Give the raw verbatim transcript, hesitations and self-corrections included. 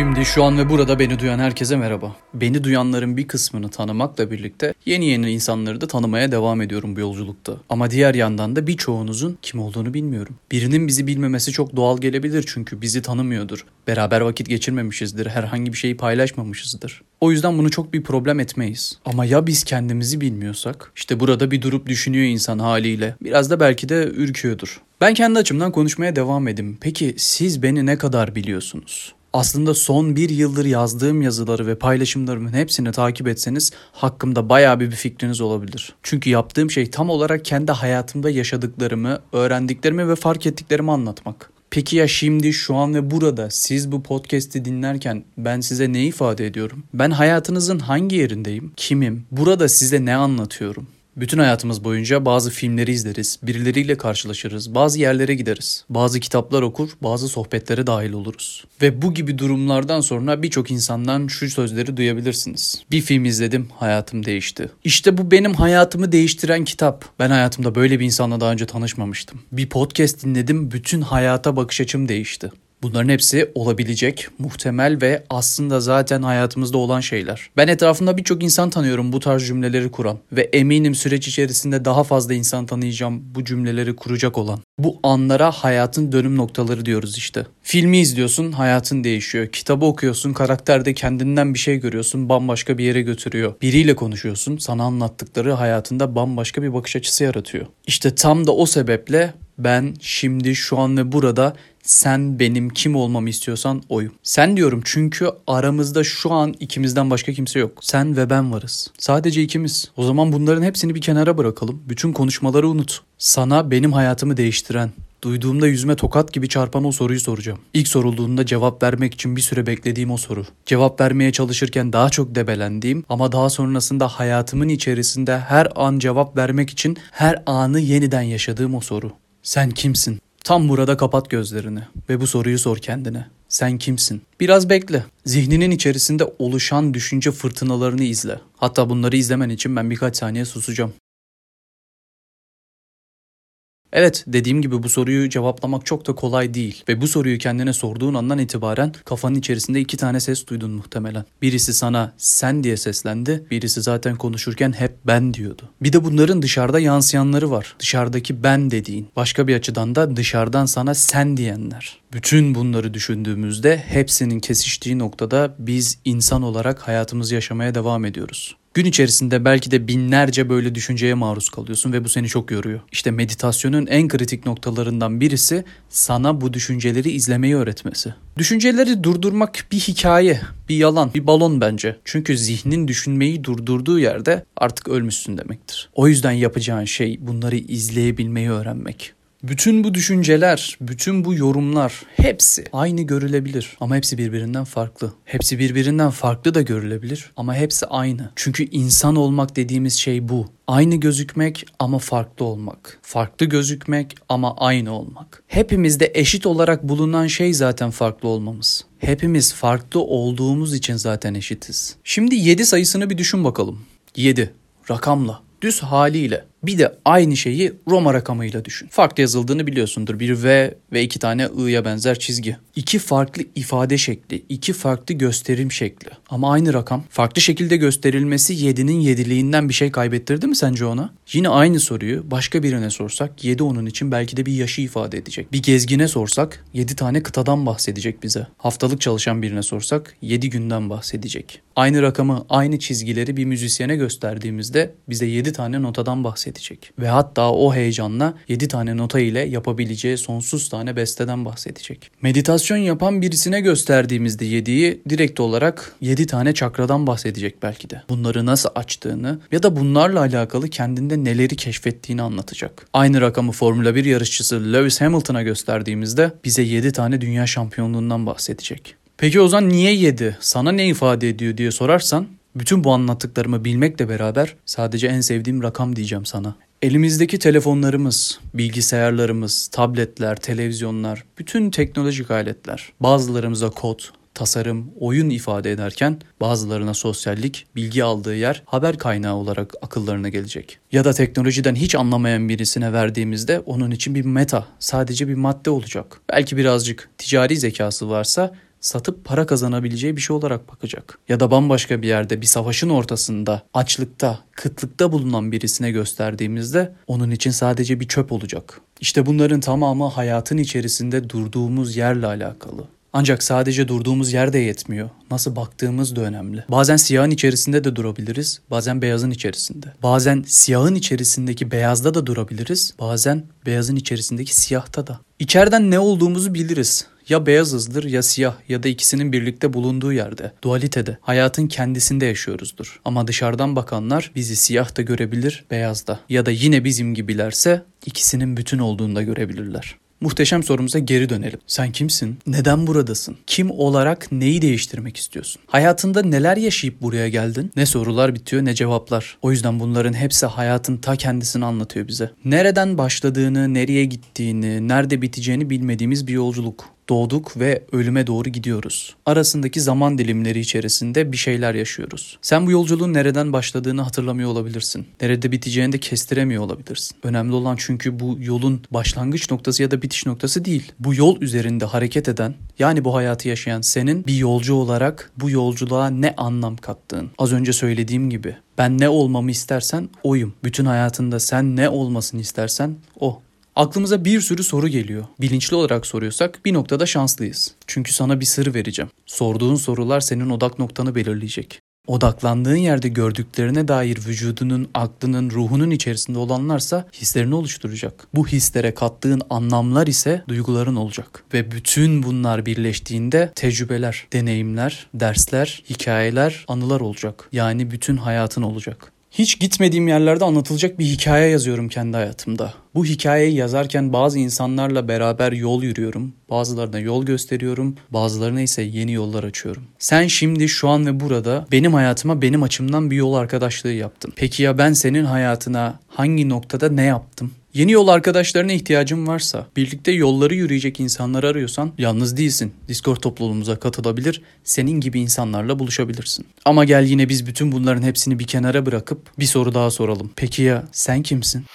Şimdi, şu an ve burada beni duyan herkese merhaba. Beni duyanların bir kısmını tanımakla birlikte yeni yeni insanları da tanımaya devam ediyorum bu yolculukta. Ama diğer yandan da birçoğunuzun kim olduğunu bilmiyorum. Birinin bizi bilmemesi çok doğal gelebilir çünkü bizi tanımıyordur. Beraber vakit geçirmemişizdir, herhangi bir şeyi paylaşmamışızdır. O yüzden bunu çok bir problem etmeyiz. Ama ya biz kendimizi bilmiyorsak? İşte burada bir durup düşünüyor insan haliyle. Biraz da belki de ürküyordur. Ben kendi açımdan konuşmaya devam edeyim. Peki siz beni ne kadar biliyorsunuz? Aslında son bir yıldır yazdığım yazıları ve paylaşımlarımın hepsini takip etseniz hakkımda bayağı bir bir fikriniz olabilir. Çünkü yaptığım şey tam olarak kendi hayatımda yaşadıklarımı, öğrendiklerimi ve fark ettiklerimi anlatmak. Peki ya şimdi, şu an ve burada siz bu podcast'i dinlerken ben size ne ifade ediyorum? Ben hayatınızın hangi yerindeyim? Kimim? Burada size ne anlatıyorum? Bütün hayatımız boyunca bazı filmleri izleriz, birileriyle karşılaşırız, bazı yerlere gideriz, bazı kitaplar okur, bazı sohbetlere dahil oluruz. Ve bu gibi durumlardan sonra birçok insandan şu sözleri duyabilirsiniz. Bir film izledim, hayatım değişti. İşte bu benim hayatımı değiştiren kitap. Ben hayatımda böyle bir insanla daha önce tanışmamıştım. Bir podcast dinledim, bütün hayata bakış açım değişti. Bunların hepsi olabilecek, muhtemel ve aslında zaten hayatımızda olan şeyler. Ben etrafımda birçok insan tanıyorum bu tarz cümleleri kuran ve eminim süreç içerisinde daha fazla insan tanıyacağım bu cümleleri kuracak olan. Bu anlara hayatın dönüm noktaları diyoruz işte. Filmi izliyorsun, hayatın değişiyor. Kitabı okuyorsun, karakterde kendinden bir şey görüyorsun, bambaşka bir yere götürüyor. Biriyle konuşuyorsun, sana anlattıkları hayatında bambaşka bir bakış açısı yaratıyor. İşte tam da o sebeple ben şimdi, şu an ve burada sen benim kim olmamı istiyorsan oyum. Sen diyorum çünkü aramızda şu an ikimizden başka kimse yok. Sen ve ben varız. Sadece ikimiz. O zaman bunların hepsini bir kenara bırakalım. Bütün konuşmaları unut. Sana benim hayatımı değiştiren, duyduğumda yüzüme tokat gibi çarpan o soruyu soracağım. İlk sorulduğunda cevap vermek için bir süre beklediğim o soru. Cevap vermeye çalışırken daha çok debelendiğim ama daha sonrasında hayatımın içerisinde her an cevap vermek için her anı yeniden yaşadığım o soru. Sen kimsin? Tam burada kapat gözlerini ve bu soruyu sor kendine. Sen kimsin? Biraz bekle. Zihninin içerisinde oluşan düşünce fırtınalarını izle. Hatta bunları izlemen için ben birkaç saniye susacağım. Evet, dediğim gibi bu soruyu cevaplamak çok da kolay değil ve bu soruyu kendine sorduğun andan itibaren kafanın içerisinde iki tane ses duydun muhtemelen. Birisi sana sen diye seslendi, birisi zaten konuşurken hep ben diyordu. Bir de bunların dışarıda yansıyanları var. Dışarıdaki ben dediğin, başka bir açıdan da dışarıdan sana sen diyenler. Bütün bunları düşündüğümüzde hepsinin kesiştiği noktada biz insan olarak hayatımızı yaşamaya devam ediyoruz. Gün içerisinde belki de binlerce böyle düşünceye maruz kalıyorsun ve bu seni çok yoruyor. İşte meditasyonun en kritik noktalarından birisi sana bu düşünceleri izlemeyi öğretmesi. Düşünceleri durdurmak bir hikaye, bir yalan, bir balon bence. Çünkü zihnin düşünmeyi durdurduğu yerde artık ölmüşsün demektir. O yüzden yapacağın şey bunları izleyebilmeyi öğrenmek. Bütün bu düşünceler, bütün bu yorumlar hepsi aynı görülebilir ama hepsi birbirinden farklı. Hepsi birbirinden farklı da görülebilir ama hepsi aynı. Çünkü insan olmak dediğimiz şey bu. Aynı gözükmek ama farklı olmak. Farklı gözükmek ama aynı olmak. Hepimizde eşit olarak bulunan şey zaten farklı olmamız. Hepimiz farklı olduğumuz için zaten eşitiz. Şimdi yedi sayısını bir düşün bakalım. yedi rakamla. Düz haliyle. Bir de aynı şeyi Roma rakamıyla düşün. Farklı yazıldığını biliyorsundur. Bir V ve iki tane I'ya benzer çizgi. İki farklı ifade şekli, iki farklı gösterim şekli. Ama aynı rakam. Farklı şekilde gösterilmesi yedinin yediliğinden bir şey kaybettirdi mi sence ona? Yine aynı soruyu başka birine sorsak yedi onun için belki de bir yaşı ifade edecek. Bir gezgine sorsak yedi tane kıtadan bahsedecek bize. Haftalık çalışan birine sorsak yedi günden bahsedecek. Aynı rakamı, aynı çizgileri bir müzisyene gösterdiğimizde bize yedi tane notadan bahsedecek. Edecek. Ve hatta o heyecanla yedi tane nota ile yapabileceği sonsuz tane besteden bahsedecek. Meditasyon yapan birisine gösterdiğimizde yediyi direkt olarak yedi tane çakradan bahsedecek belki de. Bunları nasıl açtığını ya da bunlarla alakalı kendinde neleri keşfettiğini anlatacak. Aynı rakamı Formula bir yarışçısı Lewis Hamilton'a gösterdiğimizde bize yedi tane dünya şampiyonluğundan bahsedecek. Peki Ozan niye yedi? Sana ne ifade ediyor diye sorarsan, bütün bu anlattıklarımı bilmekle beraber sadece en sevdiğim rakam diyeceğim sana. Elimizdeki telefonlarımız, bilgisayarlarımız, tabletler, televizyonlar, bütün teknolojik aletler, bazılarımıza kod, tasarım, oyun ifade ederken bazılarına sosyallik, bilgi aldığı yer haber kaynağı olarak akıllarına gelecek. Ya da teknolojiden hiç anlamayan birisine verdiğimizde onun için bir meta, sadece bir madde olacak. Belki birazcık ticari zekası varsa satıp para kazanabileceği bir şey olarak bakacak. Ya da bambaşka bir yerde, bir savaşın ortasında, açlıkta, kıtlıkta bulunan birisine gösterdiğimizde onun için sadece bir çöp olacak. İşte bunların tamamı hayatın içerisinde durduğumuz yerle alakalı. Ancak sadece durduğumuz yer de yetmiyor. Nasıl baktığımız da önemli. Bazen siyahın içerisinde de durabiliriz, bazen beyazın içerisinde. Bazen siyahın içerisindeki beyazda da durabiliriz, bazen beyazın içerisindeki siyahta da. İçeriden ne olduğumuzu biliriz. Ya beyazızdır ya siyah ya da ikisinin birlikte bulunduğu yerde, dualitede, hayatın kendisinde yaşıyoruzdur. Ama dışarıdan bakanlar bizi siyah da görebilir, beyaz da. Ya da yine bizim gibilerse ikisinin bütün olduğunu da görebilirler. Muhteşem sorumuza geri dönelim. Sen kimsin? Neden buradasın? Kim olarak neyi değiştirmek istiyorsun? Hayatında neler yaşayıp buraya geldin? Ne sorular bitiyor ne cevaplar. O yüzden bunların hepsi hayatın ta kendisini anlatıyor bize. Nereden başladığını, nereye gittiğini, nerede biteceğini bilmediğimiz bir yolculuk. Doğduk ve ölüme doğru gidiyoruz. Arasındaki zaman dilimleri içerisinde bir şeyler yaşıyoruz. Sen bu yolculuğun nereden başladığını hatırlamıyor olabilirsin. Nerede biteceğini de kestiremiyor olabilirsin. Önemli olan çünkü bu yolun başlangıç noktası ya da bitiş noktası değil. Bu yol üzerinde hareket eden, yani bu hayatı yaşayan senin bir yolcu olarak bu yolculuğa ne anlam kattığın. Az önce söylediğim gibi, ben ne olmamı istersen oyum. Bütün hayatında sen ne olmasını istersen o. Aklımıza bir sürü soru geliyor. Bilinçli olarak soruyorsak bir noktada şanslıyız. Çünkü sana bir sır vereceğim. Sorduğun sorular senin odak noktanı belirleyecek. Odaklandığın yerde gördüklerine dair vücudunun, aklının, ruhunun içerisinde olanlarsa hislerini oluşturacak. Bu hislere kattığın anlamlar ise duyguların olacak. Ve bütün bunlar birleştiğinde tecrübeler, deneyimler, dersler, hikayeler, anılar olacak. Yani bütün hayatın olacak. Hiç gitmediğim yerlerde anlatılacak bir hikaye yazıyorum kendi hayatımda. Bu hikayeyi yazarken bazı insanlarla beraber yol yürüyorum. Bazılarına yol gösteriyorum, bazılarına ise yeni yollar açıyorum. Sen şimdi şu an ve burada benim hayatıma benim açımdan bir yol arkadaşlığı yaptın. Peki ya ben senin hayatına hangi noktada ne yaptım? Yeni yol arkadaşlarına ihtiyacın varsa, birlikte yolları yürüyecek insanları arıyorsan yalnız değilsin. Discord topluluğumuza katılabilir, senin gibi insanlarla buluşabilirsin. Ama gel yine biz bütün bunların hepsini bir kenara bırakıp bir soru daha soralım. Peki ya sen kimsin?